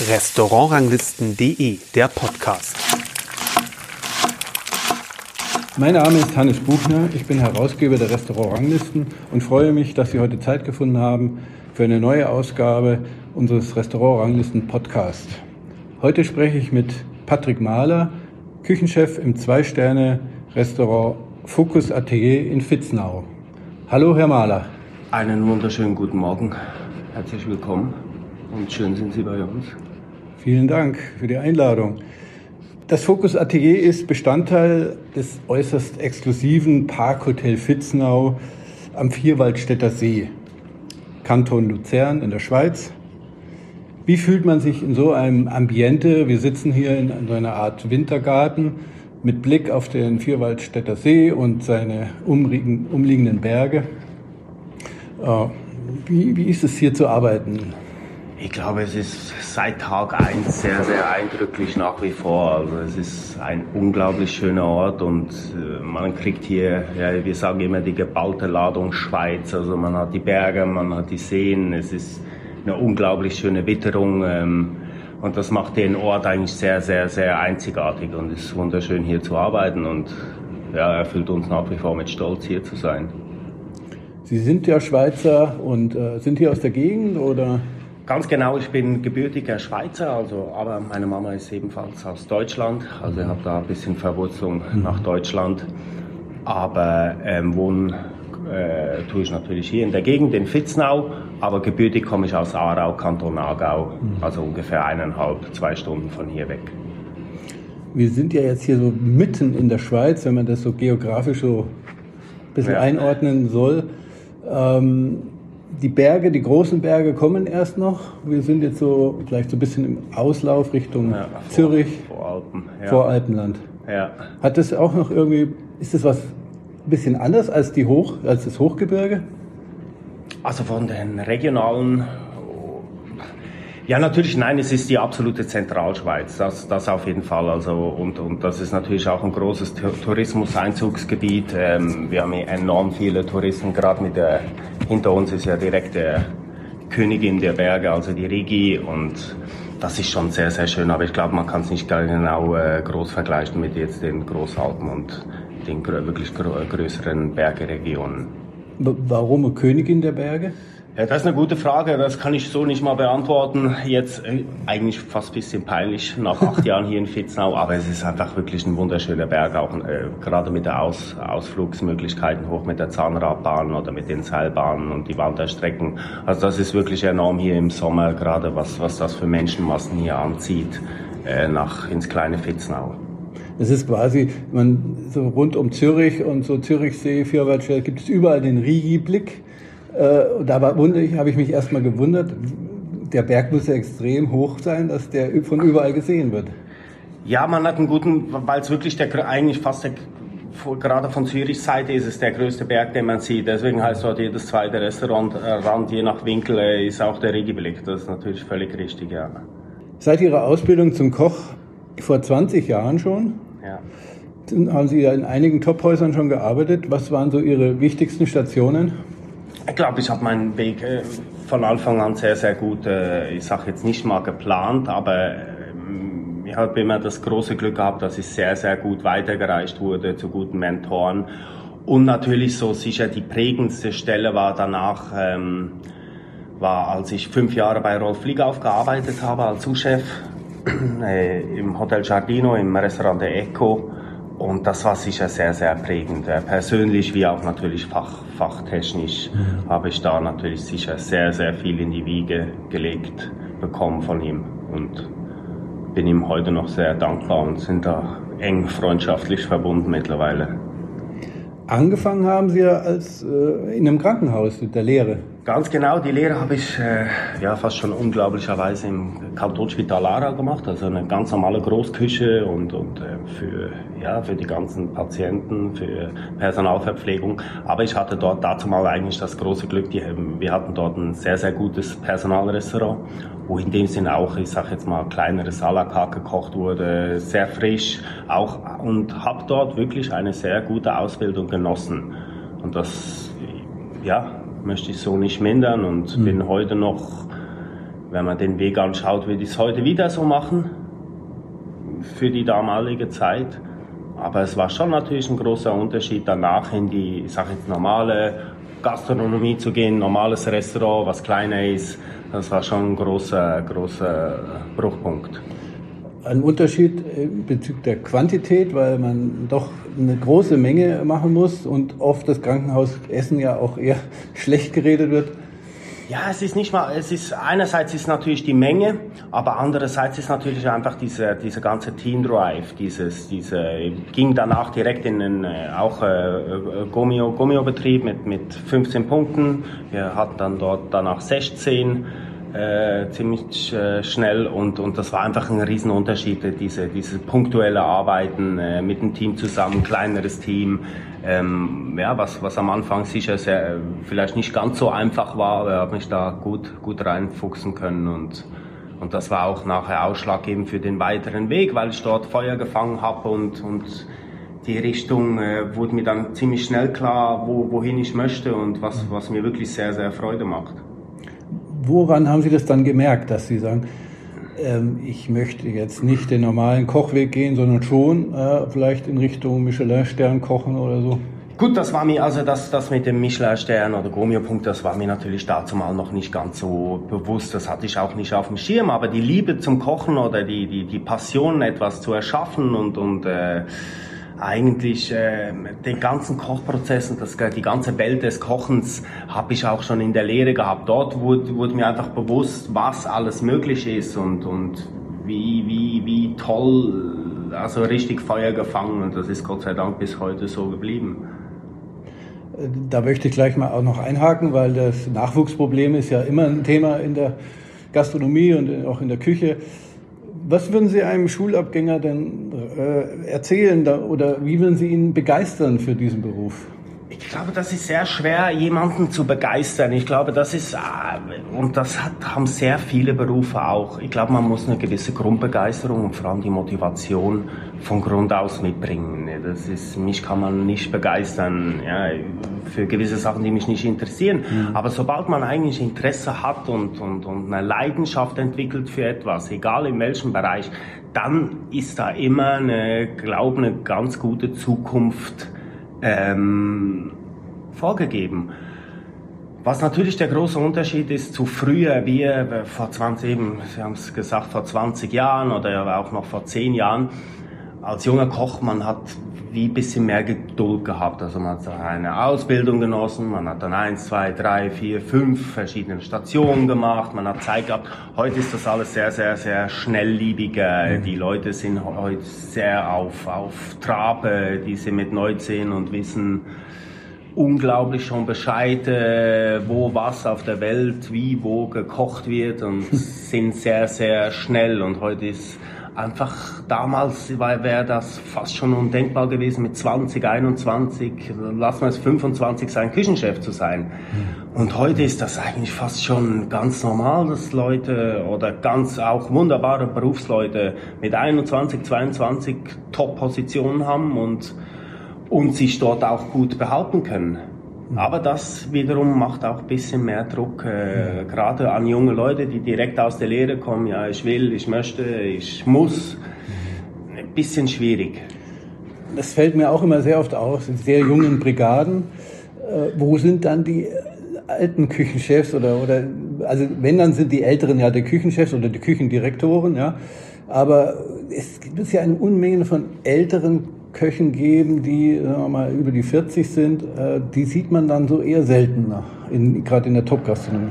Restaurantranglisten.de, der Podcast. Mein Name ist Hannes Buchner, ich bin Herausgeber der Restaurantranglisten und freue mich, dass Sie heute Zeit gefunden haben für eine neue Ausgabe unseres Restaurantranglisten-Podcasts. Heute spreche ich mit Patrick Mahler, Küchenchef im 2-Sterne-Restaurant Focus Atelier in Vitznau. Hallo, Herr Mahler. Einen wunderschönen guten Morgen. Herzlich willkommen und schön sind Sie bei uns. Vielen Dank für die Einladung. Das Focus Atelier ist Bestandteil des äußerst exklusiven Parkhotel Vitznau am Vierwaldstätter See, Kanton Luzern in der Schweiz. Wie fühlt man sich in so einem Ambiente? Wir sitzen hier in so einer Art Wintergarten mit Blick auf den Vierwaldstätter See und seine umliegenden Berge. Wie ist es hier zu arbeiten? Ich glaube, es ist seit Tag 1 sehr, sehr eindrücklich nach wie vor. Also es ist ein unglaublich schöner Ort und man kriegt hier, ja, wir sagen immer, die geballte Ladung Schweiz. Also man hat die Berge, man hat die Seen, es ist eine unglaublich schöne Witterung und das macht den Ort eigentlich sehr, sehr, sehr einzigartig und es ist wunderschön hier zu arbeiten und ja, erfüllt uns nach wie vor mit Stolz, hier zu sein. Sie sind ja Schweizer und sind hier aus der Gegend, oder? Ganz genau, ich bin gebürtiger Schweizer, aber meine Mama ist ebenfalls aus Deutschland, also ich habe da ein bisschen Verwurzelung nach Deutschland, aber wohnen tue ich natürlich hier in der Gegend, in Vitznau, aber gebürtig komme ich aus Aarau, Kanton Aargau, also ungefähr 1,5, 2 Stunden von hier weg. Wir sind ja jetzt hier so mitten in der Schweiz, wenn man das so geografisch so ein bisschen einordnen soll. Die Berge, die großen Berge kommen erst noch. Wir sind jetzt so vielleicht so ein bisschen im Auslauf Richtung Zürich, Voralpenland. Ja. Hat das auch noch irgendwie, ist das was ein bisschen anders als als das Hochgebirge? Also von den regionalen, ja natürlich, nein, es ist die absolute Zentralschweiz, das auf jeden Fall. Also und das ist natürlich auch ein großes Tourismuseinzugsgebiet. Wir haben hier enorm viele Touristen, gerade hinter uns ist ja direkt der Königin der Berge, also die Rigi, und das ist schon sehr, sehr schön, aber ich glaube, man kann es nicht genau groß vergleichen mit jetzt den Großalpen und den wirklich größeren Bergeregionen. Warum Königin der Berge? Ja, das ist eine gute Frage, das kann ich so nicht mal beantworten. Jetzt eigentlich fast ein bisschen peinlich nach 8 Jahren hier in Vitznau, aber es ist einfach wirklich ein wunderschöner Berg, auch gerade mit den Ausflugsmöglichkeiten hoch mit der Zahnradbahn oder mit den Seilbahnen und die Wanderstrecken. Also das ist wirklich enorm hier im Sommer, gerade was das für Menschenmassen hier anzieht, ins kleine Vitznau. Es ist quasi, so rund um Zürich und so Zürichsee, Vierwaldstätter, gibt es überall den Rigi-Blick. Habe ich mich erstmal gewundert, der Berg muss ja extrem hoch sein, dass der von überall gesehen wird. Ja, man hat einen guten, weil es wirklich gerade von Zürichseite ist es der größte Berg, den man sieht. Deswegen heißt dort jedes zweite Restaurant, je nach Winkel, ist auch der Regiblick. Das ist natürlich völlig richtig, ja. Seit Ihrer Ausbildung zum Koch vor 20 Jahren schon, ja, haben Sie ja in einigen Tophäusern schon gearbeitet. Was waren so Ihre wichtigsten Stationen? Ich glaube, ich habe meinen Weg von Anfang an sehr, sehr gut, ich sage jetzt nicht mal geplant, aber ich habe immer das große Glück gehabt, dass ich sehr, sehr gut weitergereicht wurde zu guten Mentoren. Und natürlich so sicher die prägendste Stelle war danach, als ich 5 Jahre bei Rolf Fliegauf gearbeitet habe als Sous-Chef im Hotel Giardino, im Restaurant De Echo. Und das war sicher sehr, sehr prägend. Persönlich wie auch natürlich fachtechnisch habe ich da natürlich sicher sehr, sehr viel in die Wiege gelegt bekommen von ihm. Und bin ihm heute noch sehr dankbar und sind da eng freundschaftlich verbunden mittlerweile. Angefangen haben Sie ja in einem Krankenhaus mit der Lehre. Ganz genau, die Lehre habe ich fast schon unglaublicherweise im Kantonsspital Lara gemacht, also eine ganz normale Großküche und für die ganzen Patienten, für Personalverpflegung. Aber ich hatte dort dazu mal eigentlich das große Glück, wir hatten dort ein sehr, sehr gutes Personalrestaurant, wo in dem Sinn auch, ich sage jetzt mal, kleineres à la carte gekocht wurde, sehr frisch auch, und habe dort wirklich eine sehr gute Ausbildung genossen. Und das, möchte ich so nicht mindern und bin heute noch Wenn man den Weg anschaut, würde ich es heute wieder so machen, für die damalige Zeit. Aber es war schon natürlich ein großer Unterschied, danach in die, ich sage jetzt, normale Gastronomie zu gehen, normales Restaurant, was kleiner ist. Das war schon ein großer Bruchpunkt. Ein Unterschied bezüglich der Quantität, weil man doch eine große Menge machen muss und oft das Krankenhausessen ja auch eher schlecht geredet wird. Ja, es ist nicht mal, es ist, einerseits ist natürlich die Menge, aber andererseits ist natürlich einfach diese ganze Teen Drive, ging danach direkt in einen, auch Gomio-Betrieb mit 15 Punkten. Wir hatten dann dort danach 16, ziemlich schnell, und das war einfach ein Riesenunterschied, diese punktuelle Arbeiten mit dem Team zusammen, kleineres Team, was am Anfang sicher sehr, vielleicht nicht ganz so einfach war, aber ich habe mich da gut reinfuchsen können, und das war auch nachher ausschlaggebend für den weiteren Weg, weil ich dort Feuer gefangen habe, und die Richtung wurde mir dann ziemlich schnell klar, wohin ich möchte und was mir wirklich sehr, sehr Freude macht. Woran haben Sie das dann gemerkt, dass Sie sagen, ich möchte jetzt nicht den normalen Kochweg gehen, sondern schon vielleicht in Richtung Michelin-Stern kochen oder so? Gut, das war mir, also das mit dem Michelin-Stern oder Gomio-Punkt, das war mir natürlich dazu mal noch nicht ganz so bewusst. Das hatte ich auch nicht auf dem Schirm, aber die Liebe zum Kochen oder die Passion, etwas zu erschaffen und eigentlich den ganzen Kochprozess und die ganze Welt des Kochens habe ich auch schon in der Lehre gehabt. Dort wurde mir einfach bewusst, was alles möglich ist und wie toll, also richtig Feuer gefangen, und das ist Gott sei Dank bis heute so geblieben. Da möchte ich gleich mal auch noch einhaken, weil das Nachwuchsproblem ist ja immer ein Thema in der Gastronomie und auch in der Küche. Was würden Sie einem Schulabgänger denn erzählen oder wie würden Sie ihn begeistern für diesen Beruf? Ich glaube, das ist sehr schwer, jemanden zu begeistern. Ich glaube, das ist, und das haben sehr viele Berufe auch. Ich glaube, man muss eine gewisse Grundbegeisterung und vor allem die Motivation von Grund aus mitbringen. Das ist, mich kann man nicht begeistern, ja, für gewisse Sachen, die mich nicht interessieren. Mhm. Aber sobald man eigentlich Interesse hat und eine Leidenschaft entwickelt für etwas, egal in welchem Bereich, dann ist da immer eine ganz gute Zukunft vorgegeben. Was natürlich der große Unterschied ist zu früher, wir vor 20 Jahren oder auch noch vor 10 Jahren, als junger Koch, man hat wie ein bisschen mehr Geduld gehabt. Also man hat eine Ausbildung genossen, man hat dann 1, 2, 3, 4, 5 verschiedene Stationen gemacht, man hat Zeit gehabt. Heute ist das alles sehr, sehr, sehr schnellliebiger. Die Leute sind heute sehr auf Trabe, die sind mit 19 und wissen unglaublich schon Bescheid, wo was auf der Welt, wie, wo gekocht wird, und sind sehr, sehr schnell. Und heute ist einfach, damals wäre das fast schon undenkbar gewesen, mit 20, 21, lassen wir es 25 sein, Küchenchef zu sein. Und heute ist das eigentlich fast schon ganz normal, dass Leute oder ganz auch wunderbare Berufsleute mit 21, 22 Top-Positionen haben und sich dort auch gut behaupten können. Aber das wiederum macht auch ein bisschen mehr Druck, gerade an junge Leute, die direkt aus der Lehre kommen. Ja, ich will, ich möchte, ich muss. Ein bisschen schwierig. Das fällt mir auch immer sehr oft auf, in sehr jungen Brigaden. Wo sind dann die alten Küchenchefs? Also wenn, dann sind die Älteren ja die Küchenchefs oder die Küchendirektoren. Ja. Aber es gibt ja eine Unmenge von älteren Köchen geben, die, sagen wir mal, über die 40 sind, die sieht man dann so eher seltener, gerade in der Top-Gastronomie.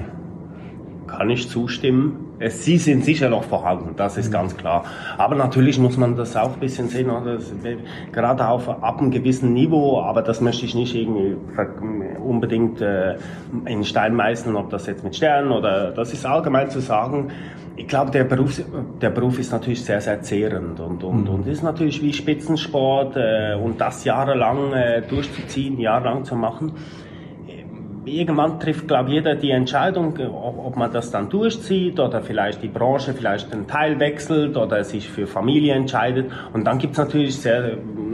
Kann ich zustimmen. Sie sind sicher noch vorhanden, das ist ganz klar. Aber natürlich muss man das auch ein bisschen sehen, oder? Gerade ab einem gewissen Niveau, aber das möchte ich nicht irgendwie unbedingt in Stein meißeln, ob das jetzt mit Sternen oder, das ist allgemein zu sagen. Ich glaube, der Beruf ist natürlich sehr, sehr zehrend und ist natürlich wie Spitzensport, und das jahrelang durchzuziehen, jahrelang zu machen. irgendwann trifft, glaube ich, jeder die Entscheidung, ob man das dann durchzieht oder vielleicht die Branche, vielleicht einen Teil wechselt oder sich für Familie entscheidet. Und dann gibt es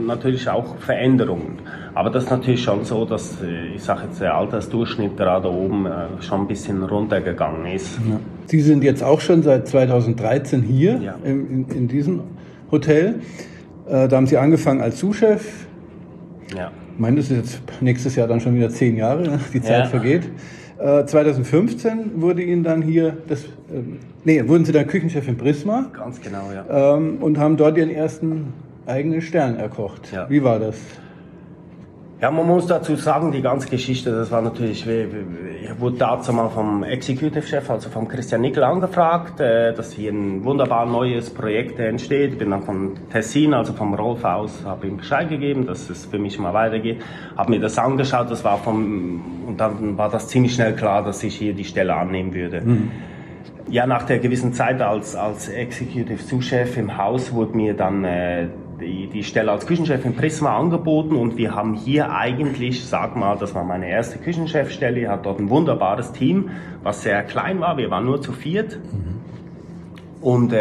natürlich auch Veränderungen. Aber das ist natürlich schon so, dass, ich sage jetzt, der Altersdurchschnitt gerade oben schon ein bisschen runtergegangen ist. Ja. Sie sind jetzt auch schon seit 2013 hier, ja, in diesem Hotel. Da haben Sie angefangen als Sous-Chef. Ja. Ich meine, das ist jetzt nächstes Jahr dann schon wieder 10 Jahre, ne? Die Zeit, ja, vergeht. 2015 wurde Ihnen dann hier wurden Sie dann Küchenchef in Prisma. Ganz genau, ja. Und haben dort Ihren ersten eigenen Stern erkocht. Ja. Wie war das? Ja, man muss dazu sagen, die ganze Geschichte, das war natürlich, ich wurde dazu mal vom Executive-Chef, also vom Christian Nickel, angefragt, dass hier ein wunderbar neues Projekt entsteht. Ich bin dann von Tessin, also vom Rolf aus, habe ihm Bescheid gegeben, dass es für mich mal weitergeht. Habe mir das angeschaut, und dann war das ziemlich schnell klar, dass ich hier die Stelle annehmen würde. Mhm. Ja, nach der gewissen Zeit als Executive-Sous-Chef im Haus wurde mir dann die Stelle als Küchenchef in Prisma angeboten, und wir haben hier eigentlich, das war meine erste Küchenchefstelle, hat dort ein wunderbares Team, was sehr klein war, wir waren nur zu viert, und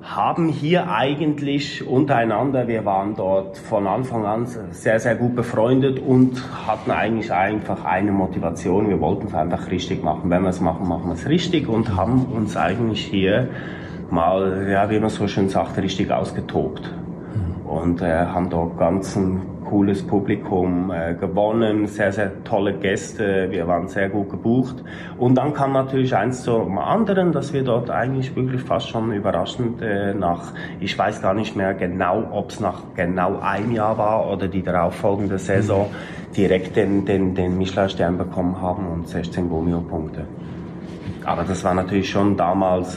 haben hier eigentlich untereinander, wir waren dort von Anfang an sehr, sehr gut befreundet und hatten eigentlich einfach eine Motivation, wir wollten es einfach richtig machen, wenn wir es machen, machen wir es richtig, und haben uns eigentlich hier mal, ja, wie man so schön sagt, richtig ausgetobt. Und haben dort ganz ein cooles Publikum gewonnen, sehr, sehr tolle Gäste, wir waren sehr gut gebucht. Und dann kam natürlich eins zum anderen, dass wir dort eigentlich wirklich fast schon überraschend ich weiß gar nicht mehr genau, ob es nach genau einem Jahr war oder die darauffolgende Saison, direkt den Michelin-Stern bekommen haben und 16 Gomio-Punkte. Aber das war natürlich schon damals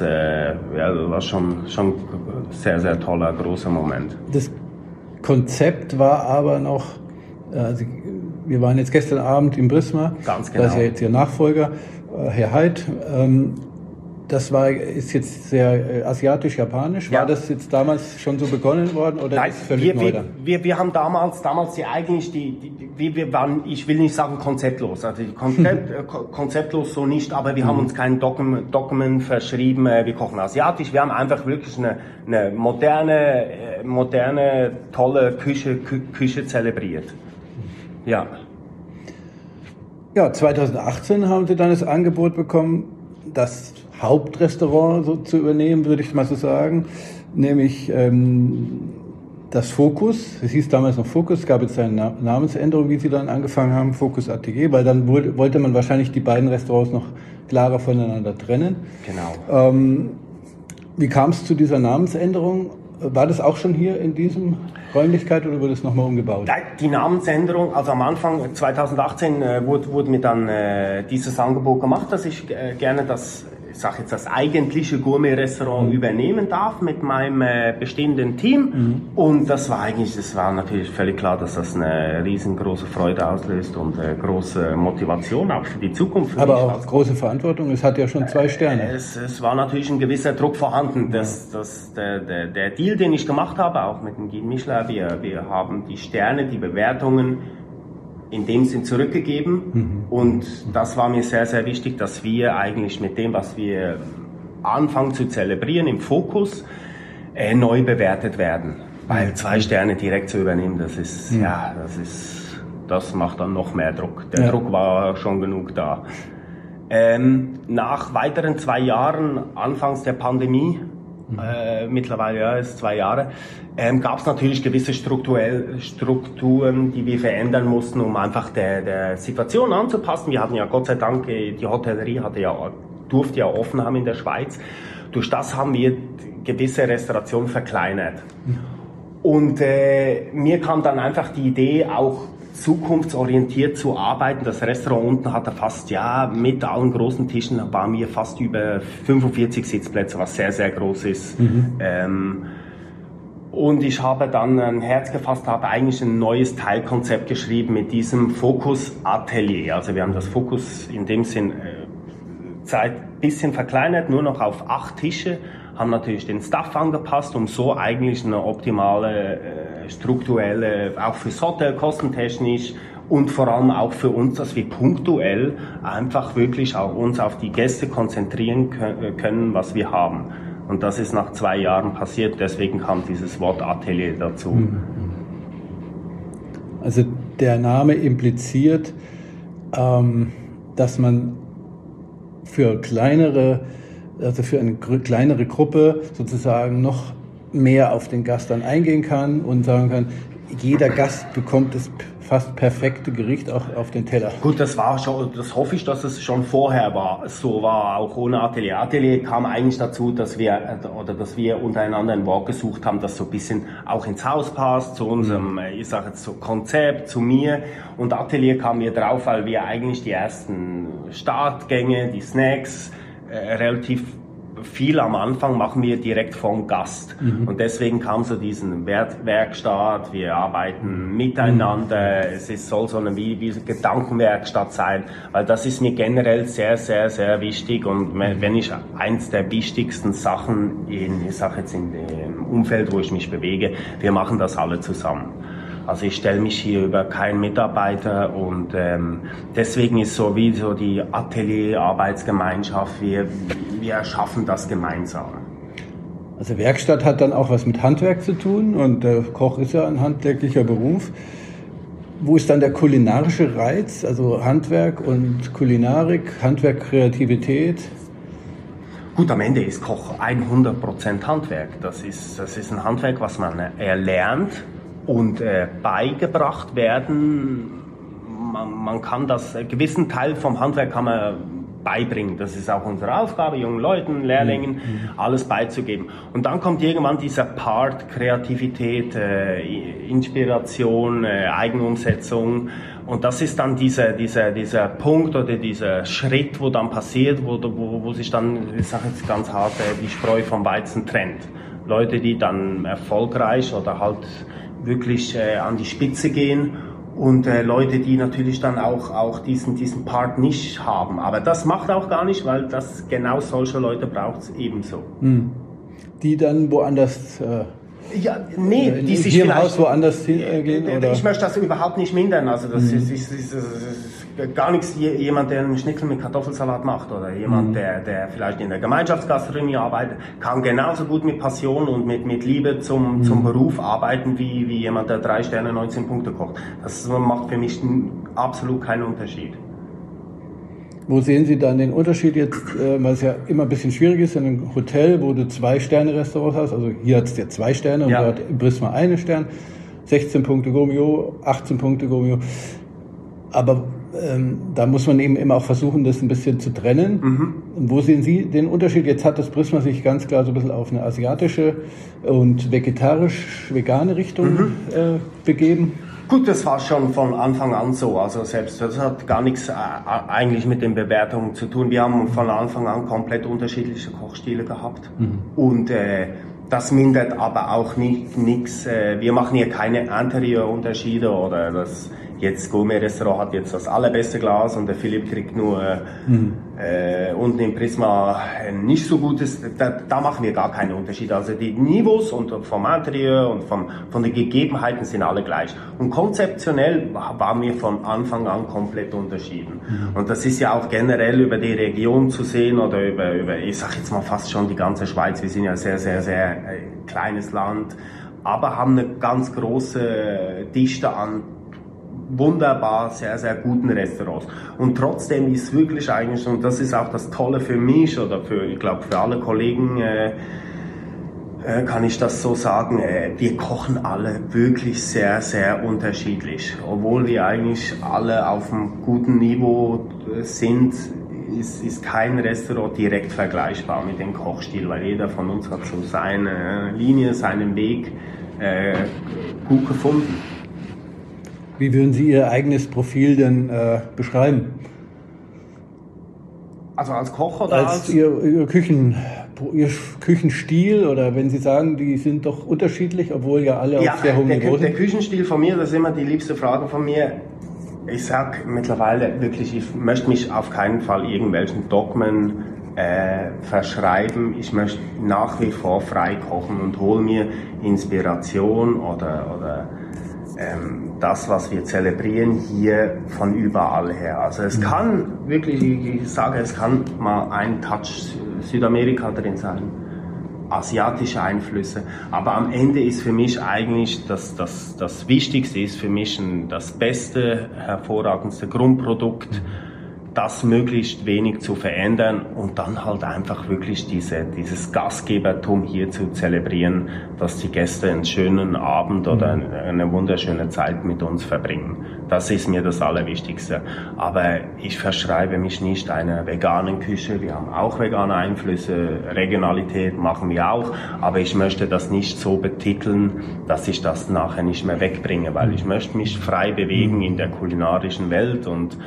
schon sehr, sehr toller, großer Moment. Das Konzept war aber noch, wir waren jetzt gestern Abend im Prisma, ganz genau, das ist ja jetzt Ihr Nachfolger, Herr Heid, ist jetzt sehr asiatisch-japanisch. War das jetzt damals schon so begonnen worden, oder? Nein, ist es völlig neu dann? Wir haben damals wir waren, ich will nicht sagen konzeptlos, also konzeptlos so nicht, aber wir haben uns kein Dokument verschrieben, wir kochen asiatisch, wir haben einfach wirklich eine moderne, tolle Küche zelebriert. Ja. Ja, 2018 haben Sie dann das Angebot bekommen, das Hauptrestaurant so zu übernehmen, würde ich mal so sagen, nämlich das Focus. Es hieß damals noch Focus, es gab jetzt eine Namensänderung, wie Sie dann angefangen haben, Focus Atelier, weil dann wollte man wahrscheinlich die beiden Restaurants noch klarer voneinander trennen. Genau. Wie kam es zu dieser Namensänderung? War das auch schon hier in diesem Räumlichkeit oder wurde es nochmal umgebaut? Die Namensänderung, also am Anfang 2018 wurde mir dann dieses Angebot gemacht, dass ich gerne das eigentliche Gourmet-Restaurant übernehmen darf mit meinem bestehenden Team. Und das war natürlich völlig klar, dass das eine riesengroße Freude auslöst und große Motivation auch für die Zukunft. Aber auch große Verantwortung, es hat ja schon 2 Sterne. Es war natürlich ein gewisser Druck vorhanden. Der Deal, den ich gemacht habe, auch mit dem Guide Michelin, wir haben die Sterne, die Bewertungen in dem Sinn zurückgegeben, und das war mir sehr, sehr wichtig, dass wir eigentlich mit dem, was wir anfangen zu zelebrieren im Fokus, neu bewertet werden. Weil 2 Sterne direkt zu übernehmen, das macht dann noch mehr Druck. Der Druck war schon genug da. Nach weiteren 2 Jahren, anfangs der Pandemie, mittlerweile ist 2 Jahre, gab es natürlich gewisse Strukturen, die wir verändern mussten, um einfach der Situation anzupassen. Wir hatten ja Gott sei Dank, die Hotellerie durfte ja offen haben in der Schweiz. Durch das haben wir gewisse Restaurationen verkleinert. Und mir kam dann einfach die Idee, auch zukunftsorientiert zu arbeiten. Das Restaurant unten hatte fast, mit allen großen Tischen waren wir fast über 45 Sitzplätze, was sehr, sehr groß ist. Und ich habe dann ein Herz gefasst, habe eigentlich ein neues Teilkonzept geschrieben mit diesem Focus Atelier. Also wir haben das Focus in dem Sinn ein bisschen verkleinert, nur noch auf 8 Tische, haben natürlich den Staff angepasst, um so eigentlich eine optimale, strukturelle, auch fürs Hotel, kostentechnisch und vor allem auch für uns, dass wir punktuell einfach wirklich auch uns auf die Gäste konzentrieren können, was wir haben. Und das ist nach 2 Jahren passiert, deswegen kam dieses Wort Atelier dazu. Also der Name impliziert, dass man für eine kleinere Gruppe sozusagen noch mehr auf den Gast dann eingehen kann und sagen kann, jeder Gast bekommt das fast perfekte Gericht auch auf den Teller. Gut, das war schon, das hoffe ich, dass es schon vorher war. So war auch ohne Atelier. Atelier kam eigentlich dazu, dass wir untereinander ein Wort gesucht haben, das so ein bisschen auch ins Haus passt, zu unserem, ich sage jetzt so, Konzept, zu mir. Und Atelier kamen wir drauf, weil wir eigentlich die ersten Startgänge, die Snacks, relativ viel am Anfang machen wir direkt vom Gast. Und deswegen kam so diesen Werkstatt, wir arbeiten miteinander, es soll so eine wie Gedankenwerkstatt sein, weil das ist mir generell sehr, sehr, sehr wichtig. Und wenn ich eins der wichtigsten Sachen in dem Umfeld, wo ich mich bewege, wir machen das alle zusammen. Also ich stelle mich hier über keinen Mitarbeiter und deswegen ist so wie so die Atelier-Arbeitsgemeinschaft, wir erschaffen das gemeinsam. Also Werkstatt hat dann auch was mit Handwerk zu tun und Koch ist ja ein handwerklicher Beruf. Wo ist dann der kulinarische Reiz, also Handwerk und Kulinarik, Handwerk, Kreativität? Gut, am Ende ist Koch 100% Handwerk. Das ist ein Handwerk, was man erlernt und beigebracht werden. Man kann das, einen gewissen Teil vom Handwerk kann man beibringen. Das ist auch unsere Aufgabe, jungen Leuten, Lehrlingen, alles beizugeben. Und dann kommt irgendwann dieser Part Kreativität, Inspiration, Eigenumsetzung. Und das ist dann dieser Punkt oder dieser Schritt, wo dann passiert, wo sich dann, ich sage jetzt ganz hart, die Spreu vom Weizen trennt. Leute, die dann erfolgreich oder halt wirklich an die Spitze gehen und Leute, die natürlich dann auch diesen Part nicht haben. Aber das macht auch gar nicht, weil das genau solche Leute braucht es ebenso. Die dann woanders... die sich hier vielleicht... Haus woanders hingehen? Ich möchte das überhaupt nicht mindern. Also das ist gar nichts, jemand, der einen Schnitzel mit Kartoffelsalat macht oder jemand, der vielleicht in der Gemeinschaftsgastronomie arbeitet, kann genauso gut mit Passion und mit Liebe zum Beruf arbeiten, wie jemand, der 3 Sterne 19 Punkte kocht. Das macht für mich absolut keinen Unterschied. Wo sehen Sie dann den Unterschied jetzt, weil es ja immer ein bisschen schwierig ist, in einem Hotel, wo du 2-Sterne-Restaurants hast, also hier hat es ja 2 Sterne und da hat Prisma 1 Stern, 16 Punkte Gourmet, 18 Punkte Gourmet. Aber da muss man eben immer auch versuchen, das ein bisschen zu trennen. Und wo sehen Sie den Unterschied? Jetzt hat das Prisma sich ganz klar so ein bisschen auf eine asiatische und vegetarisch-vegane Richtung begeben. Gut, das war schon von Anfang an so, also selbst das hat gar nichts eigentlich mit den Bewertungen zu tun. Wir haben von Anfang an komplett unterschiedliche Kochstile gehabt und das mindert aber auch nichts. Wir machen hier keine Interieur-Unterschiede oder das jetzt Gourmet-Restaurant hat jetzt das allerbeste Glas und der Philipp kriegt nur unten im Prisma nicht so gutes. Da machen wir gar keine Unterschiede. Also die Niveaus und vom Interieur und von den Gegebenheiten sind alle gleich. Und konzeptionell waren wir von Anfang an komplett unterschieden. Und das ist ja auch generell über die Region zu sehen oder über ich sag jetzt mal fast schon die ganze Schweiz. Wir sind ja sehr, sehr, sehr kleines Land, aber haben eine ganz große Dichte an wunderbar, sehr, sehr guten Restaurants. Und trotzdem ist wirklich eigentlich, und das ist auch das Tolle für mich oder für alle Kollegen, kann ich das so sagen, wir kochen alle wirklich sehr, sehr unterschiedlich. Obwohl wir eigentlich alle auf einem guten Niveau sind, ist kein Restaurant direkt vergleichbar mit dem Kochstil, weil jeder von uns hat so seine Linie, seinen Weg gut gefunden. Wie würden Sie Ihr eigenes Profil denn beschreiben? Also als Koch oder als Ihr Küchenstil oder wenn Sie sagen, die sind doch unterschiedlich, obwohl ja alle auf sehr hohem Niveau sind. Der Küchenstil von mir, das ist immer die liebste Frage von mir. Ich sag mittlerweile wirklich, ich möchte mich auf keinen Fall irgendwelchen Dogmen verschreiben. Ich möchte nach wie vor frei kochen und hole mir Inspiration oder das, was wir zelebrieren, hier von überall her. Also es kann wirklich, ich sage, es kann mal ein Touch Südamerika drin sein, asiatische Einflüsse, aber am Ende ist für mich eigentlich das Wichtigste, ist für mich das beste, hervorragendste Grundprodukt, das möglichst wenig zu verändern und dann halt einfach wirklich dieses Gastgebertum hier zu zelebrieren, dass die Gäste einen schönen Abend oder eine wunderschöne Zeit mit uns verbringen. Das ist mir das Allerwichtigste. Aber ich verschreibe mich nicht einer veganen Küche. Wir haben auch vegane Einflüsse, Regionalität machen wir auch, aber ich möchte das nicht so betiteln, dass ich das nachher nicht mehr wegbringe, weil ich möchte mich frei bewegen in der kulinarischen Welt und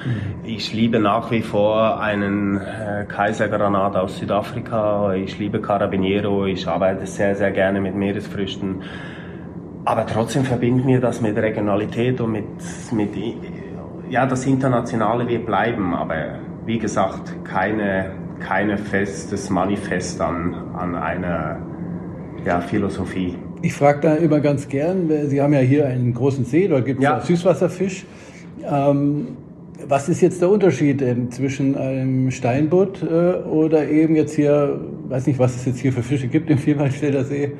ich liebe nach wie vor einen Kaisergranat aus Südafrika, ich liebe Carabinero, ich arbeite sehr, sehr gerne mit Meeresfrüchten. Aber trotzdem verbinden wir das mit Regionalität und mit das Internationale, wir bleiben. Aber wie gesagt, keine festes Manifest an einer Philosophie. Ich frage da immer ganz gern, Sie haben ja hier einen großen See, dort gibt es auch Süßwasserfisch. Was ist jetzt der Unterschied zwischen einem Steinbutt oder eben jetzt hier, weiß nicht, was es jetzt hier für Fische gibt im Vierwaldstätter See?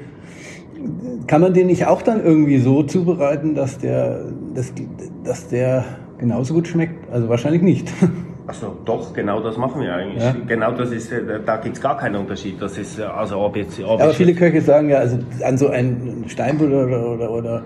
Kann man den nicht auch dann irgendwie so zubereiten, dass der genauso gut schmeckt? Also wahrscheinlich nicht. Also doch, genau das machen wir eigentlich. Ja. Genau das ist, da gibt es gar keinen Unterschied. Das ist, also aber viele Köche sagen ja, also an so einen Steinbutt oder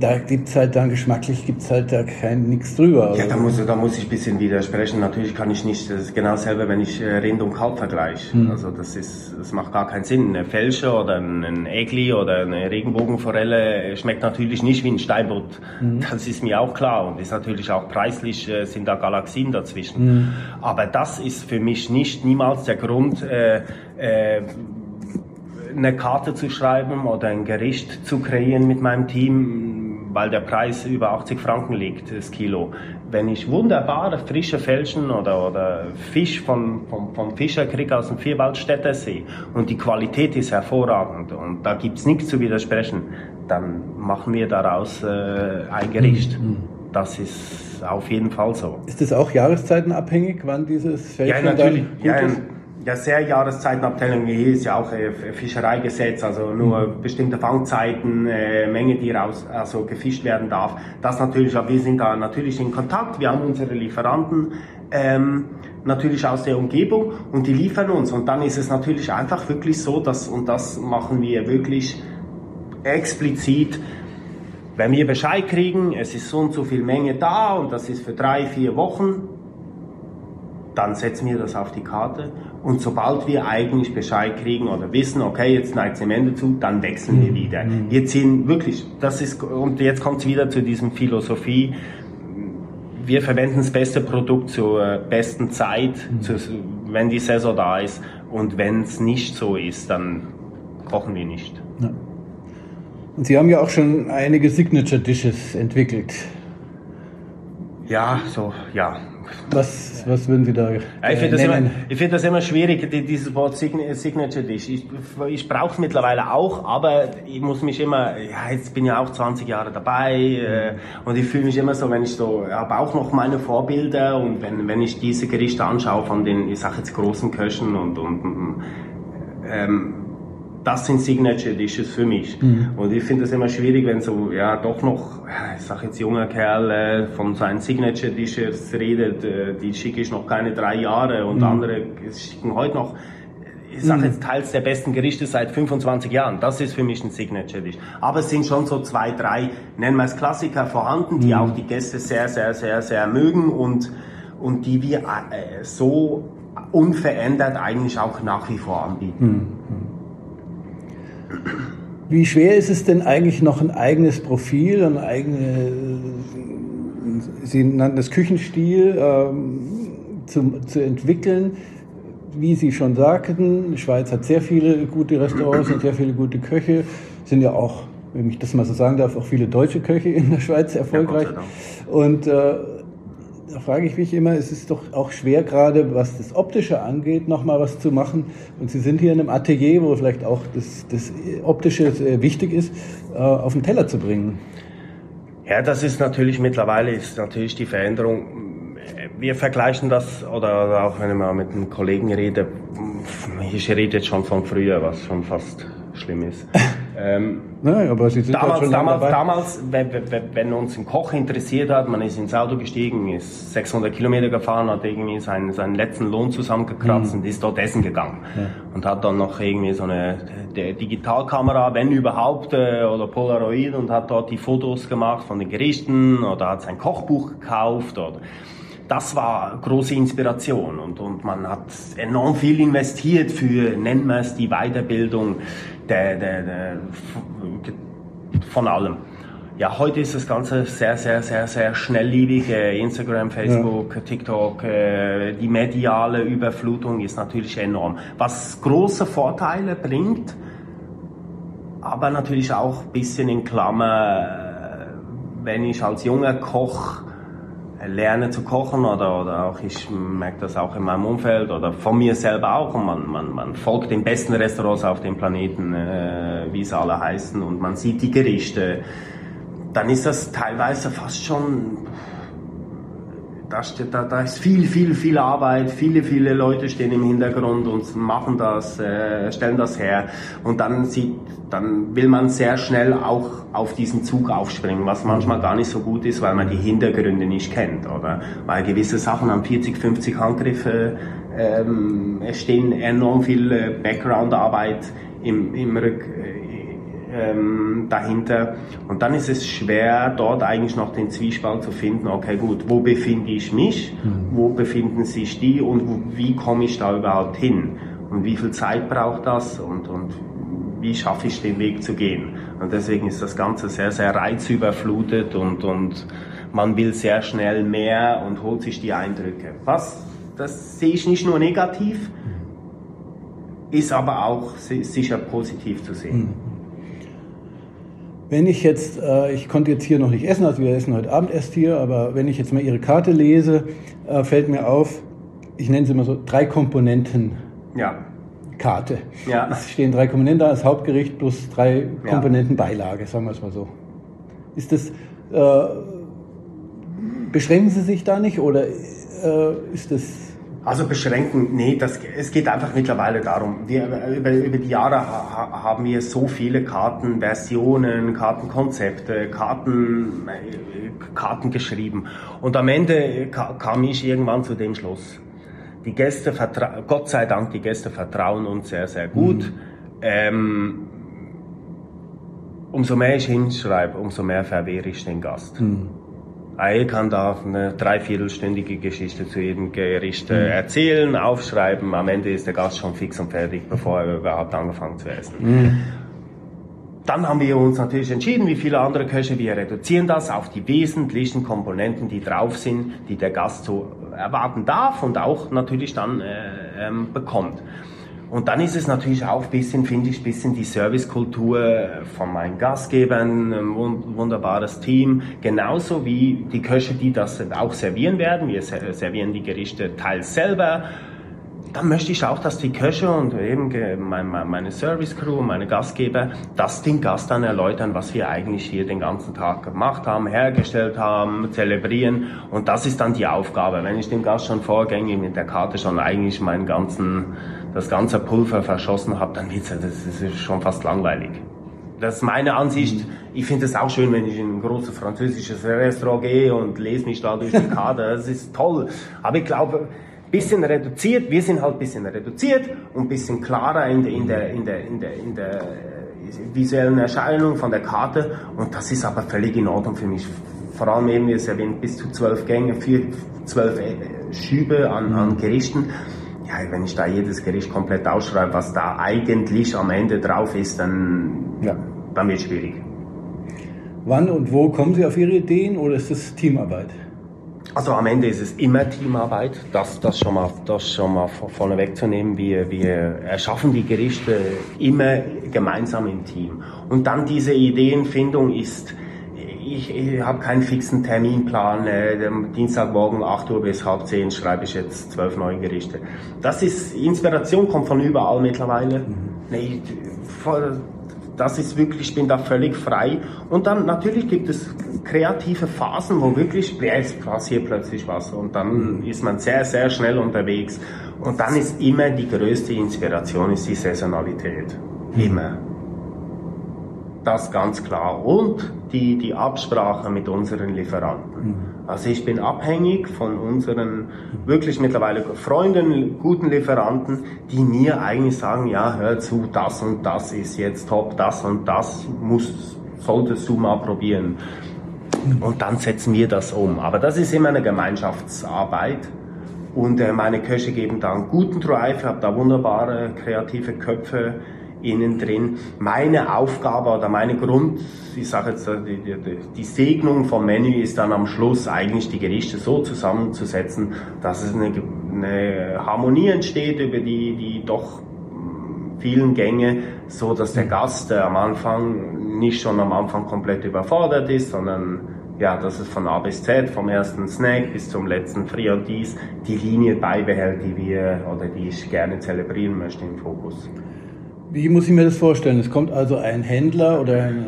da gibt's halt dann geschmacklich, da kein nichts drüber. Ja, da muss ich ein bisschen widersprechen. Natürlich kann ich nicht, das ist genau selber, wenn ich Rind und Kalb vergleiche. Also das macht gar keinen Sinn. Eine Felsche oder ein Egli oder eine Regenbogenforelle schmeckt natürlich nicht wie ein Steinbutt. Das ist mir auch klar und ist natürlich auch preislich, sind da Galaxien dazwischen. Aber das ist für mich niemals der Grund, eine Karte zu schreiben oder ein Gericht zu kreieren mit meinem Team, weil der Preis über 80 Franken liegt, das Kilo. Wenn ich wunderbare frische Felschen oder Fisch vom Fischer kriege aus dem Vierwaldstätter See und die Qualität ist hervorragend und da gibt es nichts zu widersprechen, dann machen wir daraus ein Gericht. Das ist auf jeden Fall so. Ist das auch jahreszeitenabhängig, wann dieses Felschen natürlich, dann gut ist? Ja, sehr Jahreszeitenabteilung. Hier ist ja auch Fischereigesetz, also nur bestimmte Fangzeiten, Menge, die gefischt werden darf. Das natürlich, aber wir sind da natürlich in Kontakt. Wir haben unsere Lieferanten natürlich aus der Umgebung und die liefern uns. Und dann ist es natürlich einfach wirklich so, und das machen wir wirklich explizit. Wenn wir Bescheid kriegen, es ist so und so viel Menge da und das ist für 3-4 Wochen, dann setzen wir das auf die Karte und sobald wir eigentlich Bescheid kriegen oder wissen, okay, jetzt neigt es am Ende zu, dann wechseln wir wieder. Jetzt sind wirklich, und jetzt kommt es wieder zu diesem Philosophie, wir verwenden das beste Produkt zur besten Zeit, wenn die Saison da ist und wenn es nicht so ist, dann kochen wir nicht. Ja. Und Sie haben ja auch schon einige Signature Dishes entwickelt. Ja, so, ja. Was würden Sie da nennen? Ich finde das immer schwierig, dieses Wort Signature Dish. Ich brauche es mittlerweile auch, aber ich muss mich immer, jetzt bin ich auch 20 Jahre dabei und ich fühle mich immer so, wenn ich so, habe auch noch meine Vorbilder und wenn ich diese Gerichte anschaue von den, ich sage jetzt, großen Köchen und das sind Signature Dishes für mich. Und ich finde es immer schwierig, wenn so, doch noch, ich sag jetzt, junger Kerl von seinen Signature Dishes redet, die schicke ich noch keine 3 Jahre und andere schicken heute noch, ich sag jetzt, teils der besten Gerichte seit 25 Jahren. Das ist für mich ein Signature Dish. Aber es sind schon so 2, 3, nennen wir es Klassiker vorhanden, die auch die Gäste sehr, sehr, sehr, sehr mögen und die wir so unverändert eigentlich auch nach wie vor anbieten. Wie schwer ist es denn eigentlich noch ein eigenes Profil, Sie nannten das Küchenstil, zu entwickeln? Wie Sie schon sagten, die Schweiz hat sehr viele gute Restaurants und sehr viele gute Köche, sind ja auch, wenn ich das mal so sagen darf, auch viele deutsche Köche in der Schweiz erfolgreich. Ja, und da frage ich mich immer, es ist doch auch schwer, gerade was das Optische angeht, nochmal was zu machen. Und Sie sind hier in einem Atelier, wo vielleicht auch das Optische wichtig ist, auf den Teller zu bringen. Ja, das ist natürlich mittlerweile ist natürlich die Veränderung. Wir vergleichen das, oder auch wenn ich mal mit einem Kollegen rede, ich rede jetzt schon von früher, was schon fast schlimm ist. Naja, aber Sie sind damals, wenn uns ein Koch interessiert hat, man ist ins Auto gestiegen, ist 600 Kilometer gefahren, hat irgendwie seinen letzten Lohn zusammengekratzt und ist dort essen gegangen. Ja. Und hat dann noch irgendwie so eine Digitalkamera, wenn überhaupt, oder Polaroid, und hat dort die Fotos gemacht von den Gerichten oder hat sein Kochbuch gekauft. Oder. Das war große Inspiration und man hat enorm viel investiert für, nennen wir es, die Weiterbildung von allem. Ja, heute ist das Ganze sehr, sehr, sehr, sehr schnelllebig. Instagram, Facebook, ja. TikTok, die mediale Überflutung ist natürlich enorm. Was große Vorteile bringt, aber natürlich auch ein bisschen in Klammer, wenn ich als junger Koch lerne zu kochen oder auch, ich merke das auch in meinem Umfeld oder von mir selber auch, und man folgt den besten Restaurants auf dem Planeten, wie es alle heißen, und man sieht die Gerichte, dann ist das teilweise fast schon, da ist viel Arbeit, viele Leute stehen im Hintergrund und machen das, stellen das her, und dann will man sehr schnell auch auf diesen Zug aufspringen, was manchmal gar nicht so gut ist, weil man die Hintergründe nicht kennt, oder? Weil gewisse Sachen haben 40, 50 Handgriffe, es stehen enorm viel Background-Arbeit im dahinter, und dann ist es schwer, dort eigentlich noch den Zwiespalt zu finden, okay gut, wo befinde ich mich, wo befinden sich die und wie komme ich da überhaupt hin und wie viel Zeit braucht das und wie schaffe ich den Weg zu gehen, und deswegen ist das Ganze sehr, sehr reizüberflutet und man will sehr schnell mehr und holt sich die Eindrücke. Das sehe ich nicht nur negativ, ist aber auch sicher positiv zu sehen. Wenn ich jetzt, ich konnte jetzt hier noch nicht essen, also wir essen heute Abend erst hier, aber wenn ich jetzt mal Ihre Karte lese, fällt mir auf, ich nenne sie immer so, 3 Komponenten Karte. Ja. Es stehen 3 Komponenten da, das Hauptgericht plus 3 Komponenten Beilage, sagen wir es mal so. Ist das, beschränken Sie sich da nicht, oder ist das... Also beschränken, nee, es geht einfach mittlerweile darum. Über die Jahre haben wir so viele Kartenversionen, Kartenkonzepte, Karten geschrieben. Und am Ende kam ich irgendwann zu dem Schluss. Die Gäste Gott sei Dank, die Gäste vertrauen uns sehr, sehr gut. Umso mehr ich hinschreibe, umso mehr verwehre ich den Gast. Ich kann da eine 3/4-stündige Geschichte zu jedem Gericht erzählen, aufschreiben. Am Ende ist der Gast schon fix und fertig, bevor er überhaupt angefangen zu essen. Dann haben wir uns natürlich entschieden, wie viele andere Köche, wir reduzieren das auf die wesentlichen Komponenten, die drauf sind, die der Gast so erwarten darf und auch natürlich dann bekommt. Und dann ist es natürlich auch ein bisschen, finde ich, ein bisschen die Servicekultur von meinen Gastgebern, ein wunderbares Team, genauso wie die Köche, die das auch servieren werden. Wir servieren die Gerichte teils selber. Dann möchte ich auch, dass die Köche und eben meine Service-Crew, meine Gastgeber, das den Gast dann erläutern, was wir eigentlich hier den ganzen Tag gemacht haben, hergestellt haben, zelebrieren. Und das ist dann die Aufgabe. Wenn ich dem Gast schon vorgängig mit der Karte schon eigentlich das ganze Pulver verschossen habe, dann wird's ja, das ist schon fast langweilig. Das ist meine Ansicht. Ich finde es auch schön, wenn ich in ein großes französisches Restaurant gehe und lese mich da durch die Karte. Das ist toll. Aber ich glaube, bisschen reduziert, wir sind halt ein bisschen reduziert und ein bisschen klarer in der visuellen Erscheinung von der Karte, und das ist aber völlig in Ordnung für mich. Vor allem eben, wir erwähnt, bis zu 12 Gänge, 12 Schübe an Gerichten. Ja, wenn ich da jedes Gericht komplett ausschreibe, was da eigentlich am Ende drauf ist, dann wird es schwierig. Wann und wo kommen Sie auf Ihre Ideen, oder ist das Teamarbeit? Also am Ende ist es immer Teamarbeit, das schon mal vorne wegzunehmen. Wir erschaffen die Gerichte immer gemeinsam im Team. Und dann diese Ideenfindung ist, ich habe keinen fixen Terminplan, Dienstagmorgen 8 Uhr bis 9:30 schreibe ich jetzt 12 neue Gerichte. Das ist, Inspiration kommt von überall mittlerweile. Nee, das ist wirklich, ich bin da völlig frei. Und dann natürlich gibt es kreative Phasen, wo wirklich passiert plötzlich was und dann ist man sehr, sehr schnell unterwegs und dann ist immer die größte Inspiration ist die Saisonalität, immer. Das ganz klar und die Absprache mit unseren Lieferanten. Also ich bin abhängig von unseren wirklich mittlerweile Freunden, guten Lieferanten, die mir eigentlich sagen, ja hör zu, das und das ist jetzt top, das und das solltest du mal probieren. Und dann setzen wir das um. Aber das ist immer eine Gemeinschaftsarbeit. Und meine Köche geben da einen guten Drive, ich habe da wunderbare kreative Köpfe innen drin. Meine Aufgabe oder meine die Segnung vom Menü ist dann am Schluss eigentlich die Gerichte so zusammenzusetzen, dass es eine Harmonie entsteht über die doch vielen Gänge, so dass der Gast am Anfang nicht schon am Anfang komplett überfordert ist, sondern ja, dass es von A bis Z, vom ersten Snack bis zum letzten Friandise die Linie beibehält, die ich gerne zelebrieren möchte im Fokus. Wie muss ich mir das vorstellen? Es kommt also ein Händler oder ein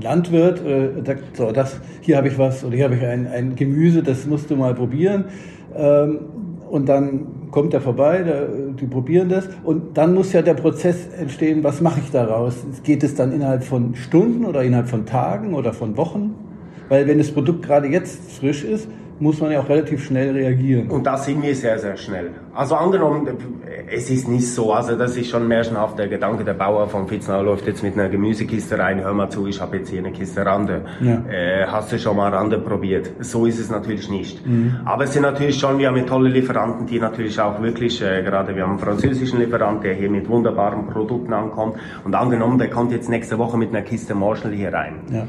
Landwirt und sagt, so, hier habe ich was oder hier habe ich ein Gemüse, das musst du mal probieren. Und dann kommt er vorbei, die probieren das und dann muss ja der Prozess entstehen, was mache ich daraus? Geht es dann innerhalb von Stunden oder innerhalb von Tagen oder von Wochen? Weil wenn das Produkt gerade jetzt frisch ist, muss man ja auch relativ schnell reagieren. Und da sind wir sehr, sehr schnell. Also angenommen, es ist nicht so, also das ist schon märchenhaft der Gedanke, der Bauer von Vitznau läuft jetzt mit einer Gemüsekiste rein, hör mal zu, ich habe jetzt hier eine Kiste Rande. Ja. Hast du schon mal Rande probiert? So ist es natürlich nicht. Mhm. Aber es sind natürlich schon, wir haben tolle Lieferanten, die natürlich auch wirklich, gerade wir haben einen französischen Lieferant, der hier mit wunderbaren Produkten ankommt und angenommen, der kommt jetzt nächste Woche mit einer Kiste Marshall hier rein. Ja.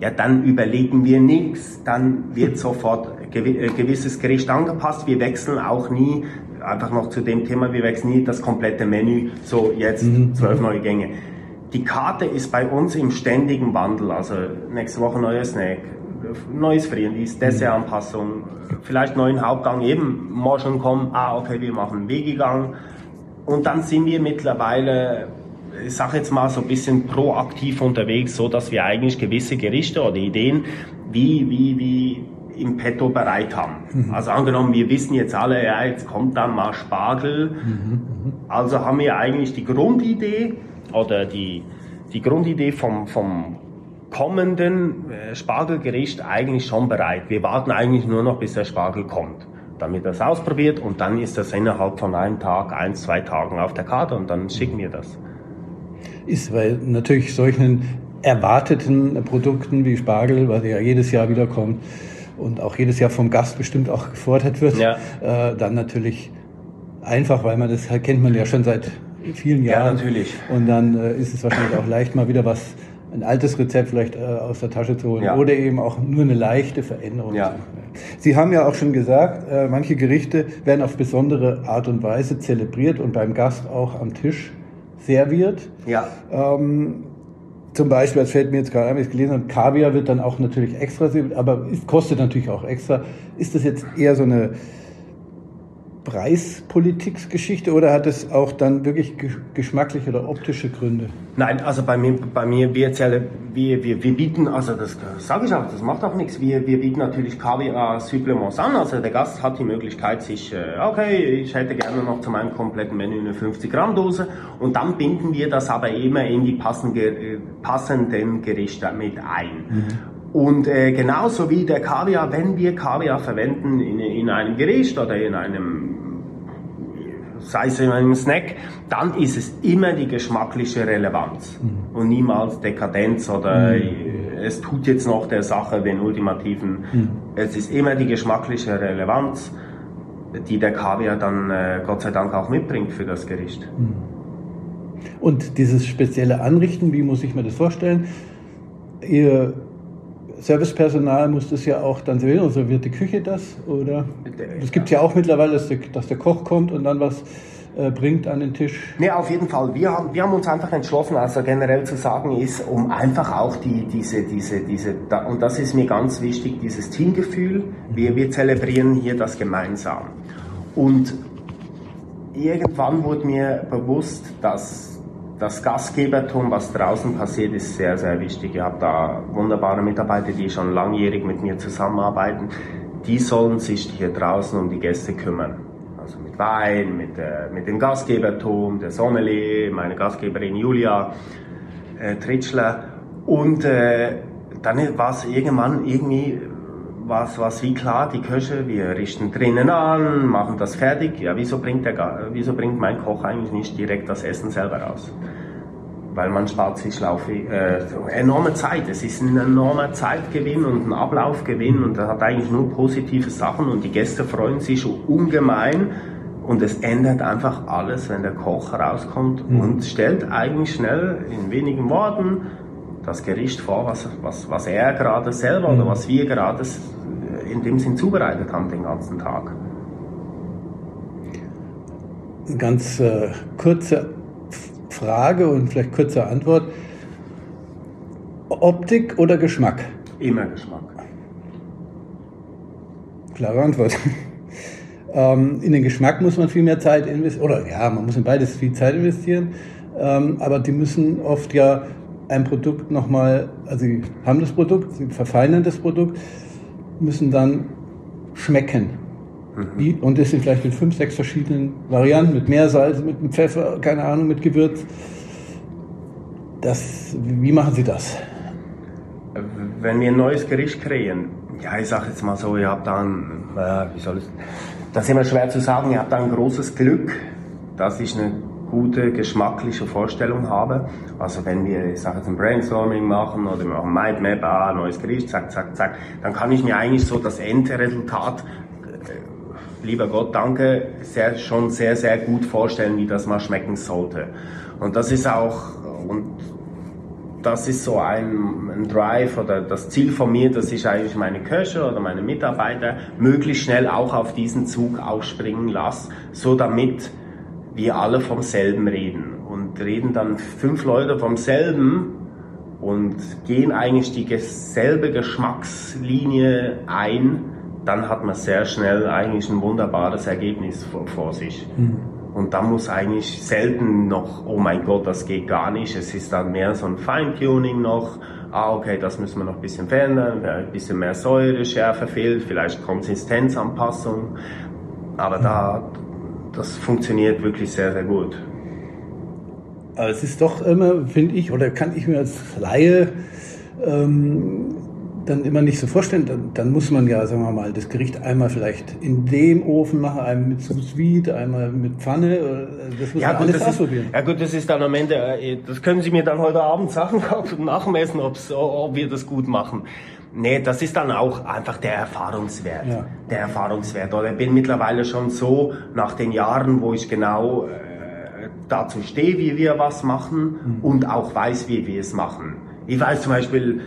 Ja, dann überlegen wir nichts, dann wird sofort gewisses Gericht angepasst. Wir wechseln auch nie, einfach noch zu dem Thema, wir wechseln nie das komplette Menü, so jetzt 12 neue Gänge. Die Karte ist bei uns im ständigen Wandel, also nächste Woche neuer Snack, neues Friandise, Dessertanpassung, vielleicht neuen Hauptgang, eben morgen kommen, okay, wir machen einen Vegegang und dann sind wir mittlerweile, ich sage jetzt mal so ein bisschen proaktiv unterwegs, so dass wir eigentlich gewisse Gerichte oder Ideen wie im Petto bereit haben. Mhm. Also angenommen, wir wissen jetzt alle, ja, jetzt kommt dann mal Spargel. Mhm. Also haben wir eigentlich die Grundidee oder die Grundidee vom kommenden Spargelgericht eigentlich schon bereit. Wir warten eigentlich nur noch, bis der Spargel kommt, damit das ausprobiert und dann ist das innerhalb von einem Tag, 1-2 Tagen auf der Karte und dann schicken wir das. Ist, weil natürlich solchen erwarteten Produkten wie Spargel, was ja jedes Jahr wiederkommt und auch jedes Jahr vom Gast bestimmt auch gefordert wird, ja. Dann natürlich einfach, weil man das kennt man ja schon seit vielen Jahren. Ja, natürlich. Und dann ist es wahrscheinlich auch leicht, mal wieder ein altes Rezept vielleicht aus der Tasche zu holen, ja. Oder eben auch nur eine leichte Veränderung. Ja. Sie haben ja auch schon gesagt, manche Gerichte werden auf besondere Art und Weise zelebriert und beim Gast auch am Tisch serviert. Ja. Zum Beispiel, das fällt mir jetzt gerade ein, ich gelesen habe, Kaviar wird dann auch natürlich extra serviert, aber es kostet natürlich auch extra. Ist das jetzt eher so eine Preispolitik-Geschichte oder hat es auch dann wirklich geschmackliche oder optische Gründe? Nein, also bei mir wir bieten, also das sage ich auch, das macht auch nichts, wir bieten natürlich Kaviar-Supplements an, also der Gast hat die Möglichkeit sich, ich hätte gerne noch zu meinem kompletten Menü eine 50-Gramm-Dose und dann binden wir das aber immer in die passenden Gerichte mit ein. Mhm. Und genauso wie der Kaviar, wenn wir Kaviar verwenden in einem Gericht oder in einem Snack, dann ist es immer die geschmackliche Relevanz und niemals Dekadenz oder es tut jetzt noch der Sache den ultimativen. Es ist immer die geschmackliche Relevanz, die der Kaviar dann Gott sei Dank auch mitbringt für das Gericht. Und dieses spezielle Anrichten, wie muss ich mir das vorstellen? Ihr Servicepersonal muss das ja auch dann servieren, also wird die Küche das, oder? Es gibt ja auch mittlerweile, dass der Koch kommt und dann was bringt an den Tisch. Ne, auf jeden Fall. Wir haben uns einfach entschlossen, also generell zu sagen ist, um einfach auch und das ist mir ganz wichtig, dieses Teamgefühl. Wir zelebrieren hier das gemeinsam. Und irgendwann wurde mir bewusst, dass das Gastgebertum, was draußen passiert, ist sehr, sehr wichtig. Ich habe da wunderbare Mitarbeiter, die schon langjährig mit mir zusammenarbeiten. Die sollen sich hier draußen um die Gäste kümmern. Also mit Wein, mit dem Gastgebertum, der Sommelier, meine Gastgeberin Julia Tritschler. Und dann war es irgendwann irgendwie was wie klar, die Köche, wir richten drinnen an, machen das fertig. Ja, wieso bringt mein Koch eigentlich nicht direkt das Essen selber raus? Weil man spart sich enorme Zeit. Es ist ein enormer Zeitgewinn und ein Ablaufgewinn und das hat eigentlich nur positive Sachen und die Gäste freuen sich ungemein und es ändert einfach alles, wenn der Koch rauskommt und stellt eigentlich schnell in wenigen Worten das Gericht vor, was er gerade selber oder was wir gerade in dem Sinn zubereitet haben den ganzen Tag. Eine ganz kurze Frage und vielleicht kurze Antwort. Optik oder Geschmack? Immer Geschmack. Klare Antwort. In den Geschmack muss man viel mehr Zeit investieren, oder ja, man muss in beides viel Zeit investieren, aber die müssen oft ja ein Produkt nochmal, also sie haben das Produkt, sie verfeinern das Produkt, müssen dann schmecken. Mhm. Und das sind vielleicht mit 5, 6 verschiedenen Varianten, mit Meersalz, mit Pfeffer, keine Ahnung, mit Gewürz. Wie machen Sie das? Wenn wir ein neues Gericht kreieren, ja, ich sage jetzt mal so, ihr habt dann, das ist immer schwer zu sagen, ihr habt da ein großes Glück, dass ich eine gute geschmackliche Vorstellung habe. Also wenn wir, ich sage jetzt ein Brainstorming machen oder wir machen Mindmap, neues Gericht, zack, zack, zack, dann kann ich mir eigentlich so das Endresultat, lieber Gott, danke, schon sehr gut vorstellen, wie das mal schmecken sollte. Und das ist so ein Drive oder das Ziel von mir, dass ich eigentlich meine Köche oder meine Mitarbeiter möglichst schnell auch auf diesen Zug aufspringen lasse, so damit wir alle vom selben reden. Und reden dann 5 Leute vom selben und gehen eigentlich dieselbe Geschmackslinie ein, dann hat man sehr schnell eigentlich ein wunderbares Ergebnis vor sich. Mhm. Und da muss eigentlich selten noch, oh mein Gott, das geht gar nicht, es ist dann mehr so ein Feintuning noch, okay, das müssen wir noch ein bisschen verändern, ein bisschen mehr Säure, Schärfe fehlt, vielleicht Konsistenzanpassung, aber das funktioniert wirklich sehr, sehr gut. Aber es ist doch immer, finde ich, oder kann ich mir als Laie dann immer nicht so vorstellen. Dann muss man ja, sagen wir mal, das Gericht einmal vielleicht in dem Ofen machen, einmal mit Sous Vide, einmal mit Pfanne. Das muss man alles ausprobieren. Ja gut, das ist dann am Ende, das können Sie mir dann heute Abend sagen, nach dem Essen, ob wir das gut machen. Nee, das ist dann auch einfach der Erfahrungswert. Ja. Der Erfahrungswert. Oder ich bin mittlerweile schon so, nach den Jahren, wo ich genau dazu stehe, wie wir was machen und auch weiß, wie wir es machen. Ich weiß zum Beispiel,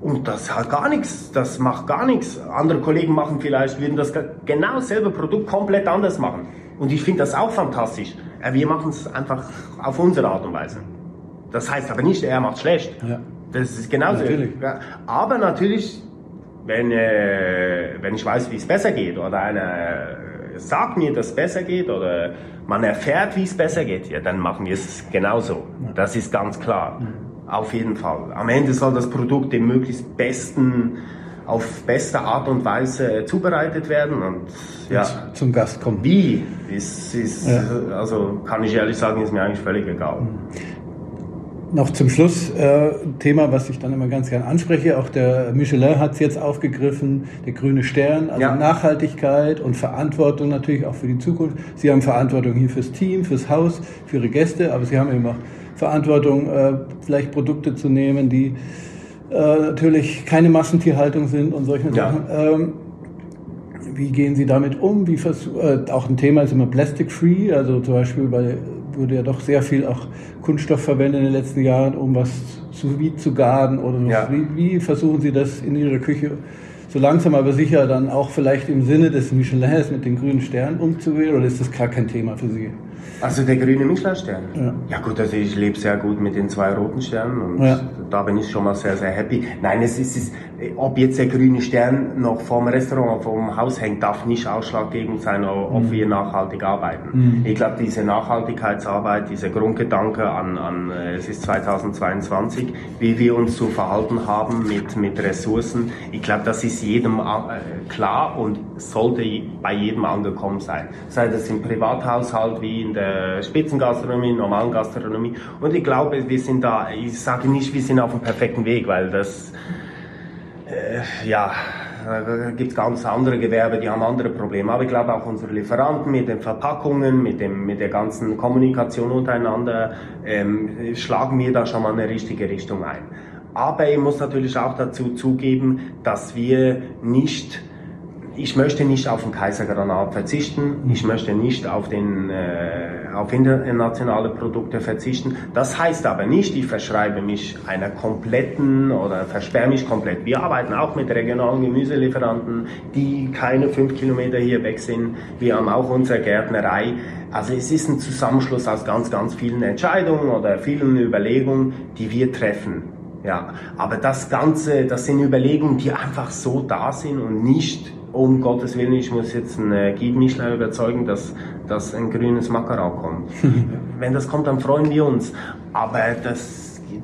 und das hat gar nichts, das macht gar nichts. Andere Kollegen machen vielleicht, würden das genau dasselbe Produkt komplett anders machen. Und ich finde das auch fantastisch. Wir machen es einfach auf unsere Art und Weise. Das heißt aber nicht, er macht es schlecht. Ja. Das ist genauso. Natürlich. Aber natürlich, wenn ich weiß, wie es besser geht, oder einer sagt mir, dass es besser geht, oder man erfährt, wie es besser geht, ja, dann machen wir es genauso. Das ist ganz klar. Auf jeden Fall. Am Ende soll das Produkt im möglichst besten, auf beste Art und Weise zubereitet werden und ja. Und zum Gast kommen. Wie? Also kann ich ehrlich sagen, ist mir eigentlich völlig egal. Noch zum Schluss Thema, was ich dann immer ganz gern anspreche, auch der Michelin hat es jetzt aufgegriffen, der grüne Stern, also ja. Nachhaltigkeit und Verantwortung natürlich auch für die Zukunft. Sie haben Verantwortung hier fürs Team, fürs Haus, für Ihre Gäste, aber Sie haben eben auch Verantwortung, vielleicht Produkte zu nehmen, die natürlich keine Massentierhaltung sind und solche Sachen. Wie gehen Sie damit um? Auch ein Thema ist immer Plastic-Free, also zum Beispiel wurde ja doch sehr viel auch Kunststoff verwendet in den letzten Jahren, um was zu garen oder so. Ja. Wie versuchen Sie das in Ihrer Küche so langsam aber sicher dann auch vielleicht im Sinne des Michelins mit den grünen Sternen umzugehen oder ist das gar kein Thema für Sie? Also der grüne Michelin-Stern? Ja. Ja gut, also ich lebe sehr gut mit den zwei roten Sternen und ja, da bin ich schon mal sehr, sehr happy. Nein, es ist, ob jetzt der grüne Stern noch vom Restaurant, vom Haus hängt, darf nicht ausschlaggebend sein, ob wir nachhaltig arbeiten. Mhm. Ich glaube, diese Nachhaltigkeitsarbeit, dieser Grundgedanke an es ist 2022, wie wir uns zu verhalten haben mit Ressourcen, ich glaube, das ist jedem klar und sollte bei jedem angekommen sein. Sei das im Privathaushalt wie in der Spitzengastronomie, normalen Gastronomie, und ich glaube, wir sind da, ich sage nicht, wir sind auf dem perfekten Weg, weil das, da gibt es ganz andere Gewerbe, die haben andere Probleme, aber ich glaube auch unsere Lieferanten mit den Verpackungen, mit der ganzen Kommunikation untereinander, schlagen wir da schon mal eine richtige Richtung ein. Aber ich muss natürlich auch dazu zugeben, dass wir nicht... Ich möchte nicht auf den Kaisergranat verzichten, ich möchte nicht auf internationale Produkte verzichten. Das heißt aber nicht, ich verschreibe mich einer kompletten oder versperre mich komplett. Wir arbeiten auch mit regionalen Gemüselieferanten, die keine 5 Kilometer hier weg sind. Wir haben auch unsere Gärtnerei. Also es ist ein Zusammenschluss aus ganz, ganz vielen Entscheidungen oder vielen Überlegungen, die wir treffen. Ja, aber das Ganze, das sind Überlegungen, die einfach so da sind und nicht... Um Gottes Willen, ich muss jetzt einen Guide Michelin überzeugen, dass ein grünes Makarau kommt. Wenn das kommt, dann freuen wir uns. Aber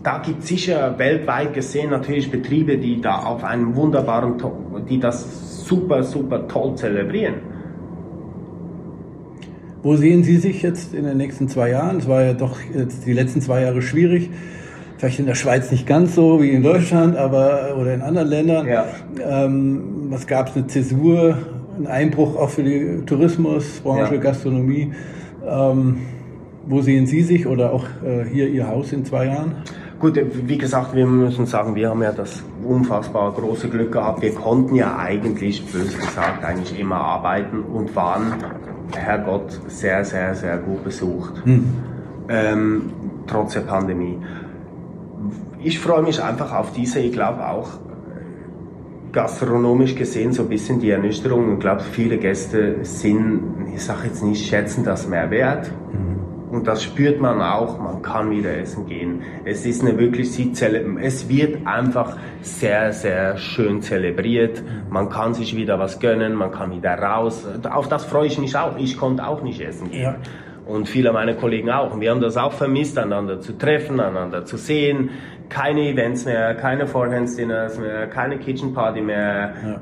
da gibt es sicher weltweit gesehen natürlich Betriebe, die da auf einem wunderbaren, die das super, super toll zelebrieren. Wo sehen Sie sich jetzt in den nächsten 2 Jahren? Es war ja doch jetzt die letzten 2 Jahre schwierig. Vielleicht in der Schweiz nicht ganz so wie in Deutschland, aber oder in anderen Ländern. Ja. Was gab es, eine Zäsur, einen Einbruch auch für die Tourismusbranche, ja, Gastronomie? Wo sehen Sie sich oder auch hier Ihr Haus in 2 Jahren? Gut, wie gesagt, wir müssen sagen, wir haben ja das unfassbar große Glück gehabt. Wir konnten ja eigentlich, böse gesagt, eigentlich immer arbeiten und waren, Herrgott, sehr, sehr, sehr gut besucht. Trotz der Pandemie. Ich freue mich einfach auf diese, ich glaube auch gastronomisch gesehen, so ein bisschen die Ernüchterung. Ich glaube, viele Gäste sind, ich sage jetzt nicht, schätzen das mehr wert. Und das spürt man auch, man kann wieder essen gehen. Es ist eine wirklich, es wird einfach sehr, sehr schön zelebriert. Man kann sich wieder was gönnen, man kann wieder raus. Auf das freue ich mich auch. Ich konnte auch nicht essen gehen. Ja. Und viele meiner Kollegen auch. Wir haben das auch vermisst, einander zu treffen, einander zu sehen. Keine Events mehr, keine Forehands-Dinners mehr, keine Kitchen-Party mehr. Ja.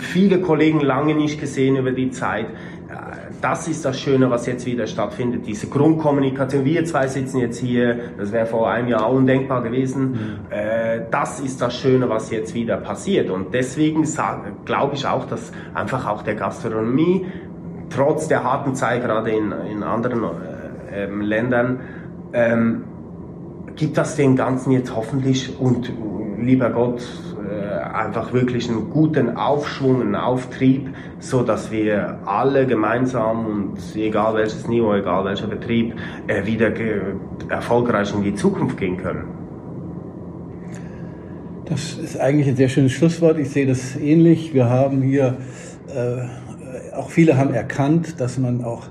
Viele Kollegen lange nicht gesehen über die Zeit. Das ist das Schöne, was jetzt wieder stattfindet. Diese Grundkommunikation. Wir zwei sitzen jetzt hier. Das wäre vor einem Jahr undenkbar gewesen. Das ist das Schöne, was jetzt wieder passiert. Und deswegen glaube ich auch, dass einfach auch der Gastronomie trotz der harten Zeit, gerade in anderen Ländern, gibt das dem Ganzen jetzt hoffentlich und lieber Gott einfach wirklich einen guten Aufschwung, einen Auftrieb, so dass wir alle gemeinsam und egal welches Niveau, egal welcher Betrieb, wieder erfolgreich in die Zukunft gehen können. Das ist eigentlich ein sehr schönes Schlusswort. Ich sehe das ähnlich. Wir haben hier... Auch viele haben erkannt, dass man auch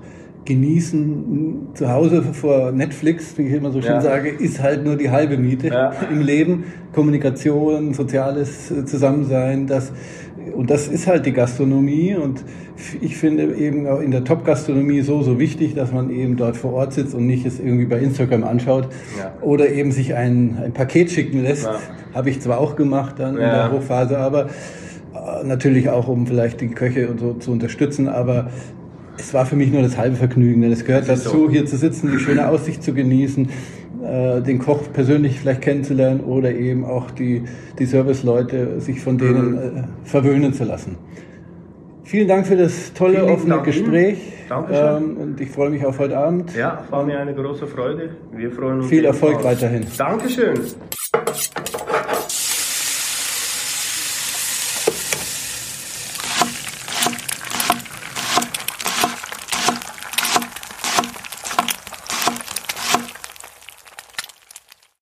genießen zu Hause vor Netflix, wie ich immer so schön sage, ist halt nur die halbe Miete im Leben. Kommunikation, soziales Zusammensein, das ist halt die Gastronomie, und ich finde eben auch in der Top-Gastronomie so wichtig, dass man eben dort vor Ort sitzt und nicht es irgendwie bei Instagram anschaut oder eben sich ein Paket schicken lässt. Ja. Habe ich zwar auch gemacht dann in der Hochphase, aber natürlich auch, um vielleicht die Köche und so zu unterstützen, aber es war für mich nur das halbe Vergnügen, denn es gehört dazu, hier zu sitzen, die schöne Aussicht zu genießen, den Koch persönlich vielleicht kennenzulernen oder eben auch die Serviceleute, sich von denen verwöhnen zu lassen. Vielen Dank für das tolle, offene Gespräch. Dankeschön. Und ich freue mich auf heute Abend. Ja, war mir eine große Freude. Wir freuen uns. Viel Erfolg weiterhin. Dankeschön.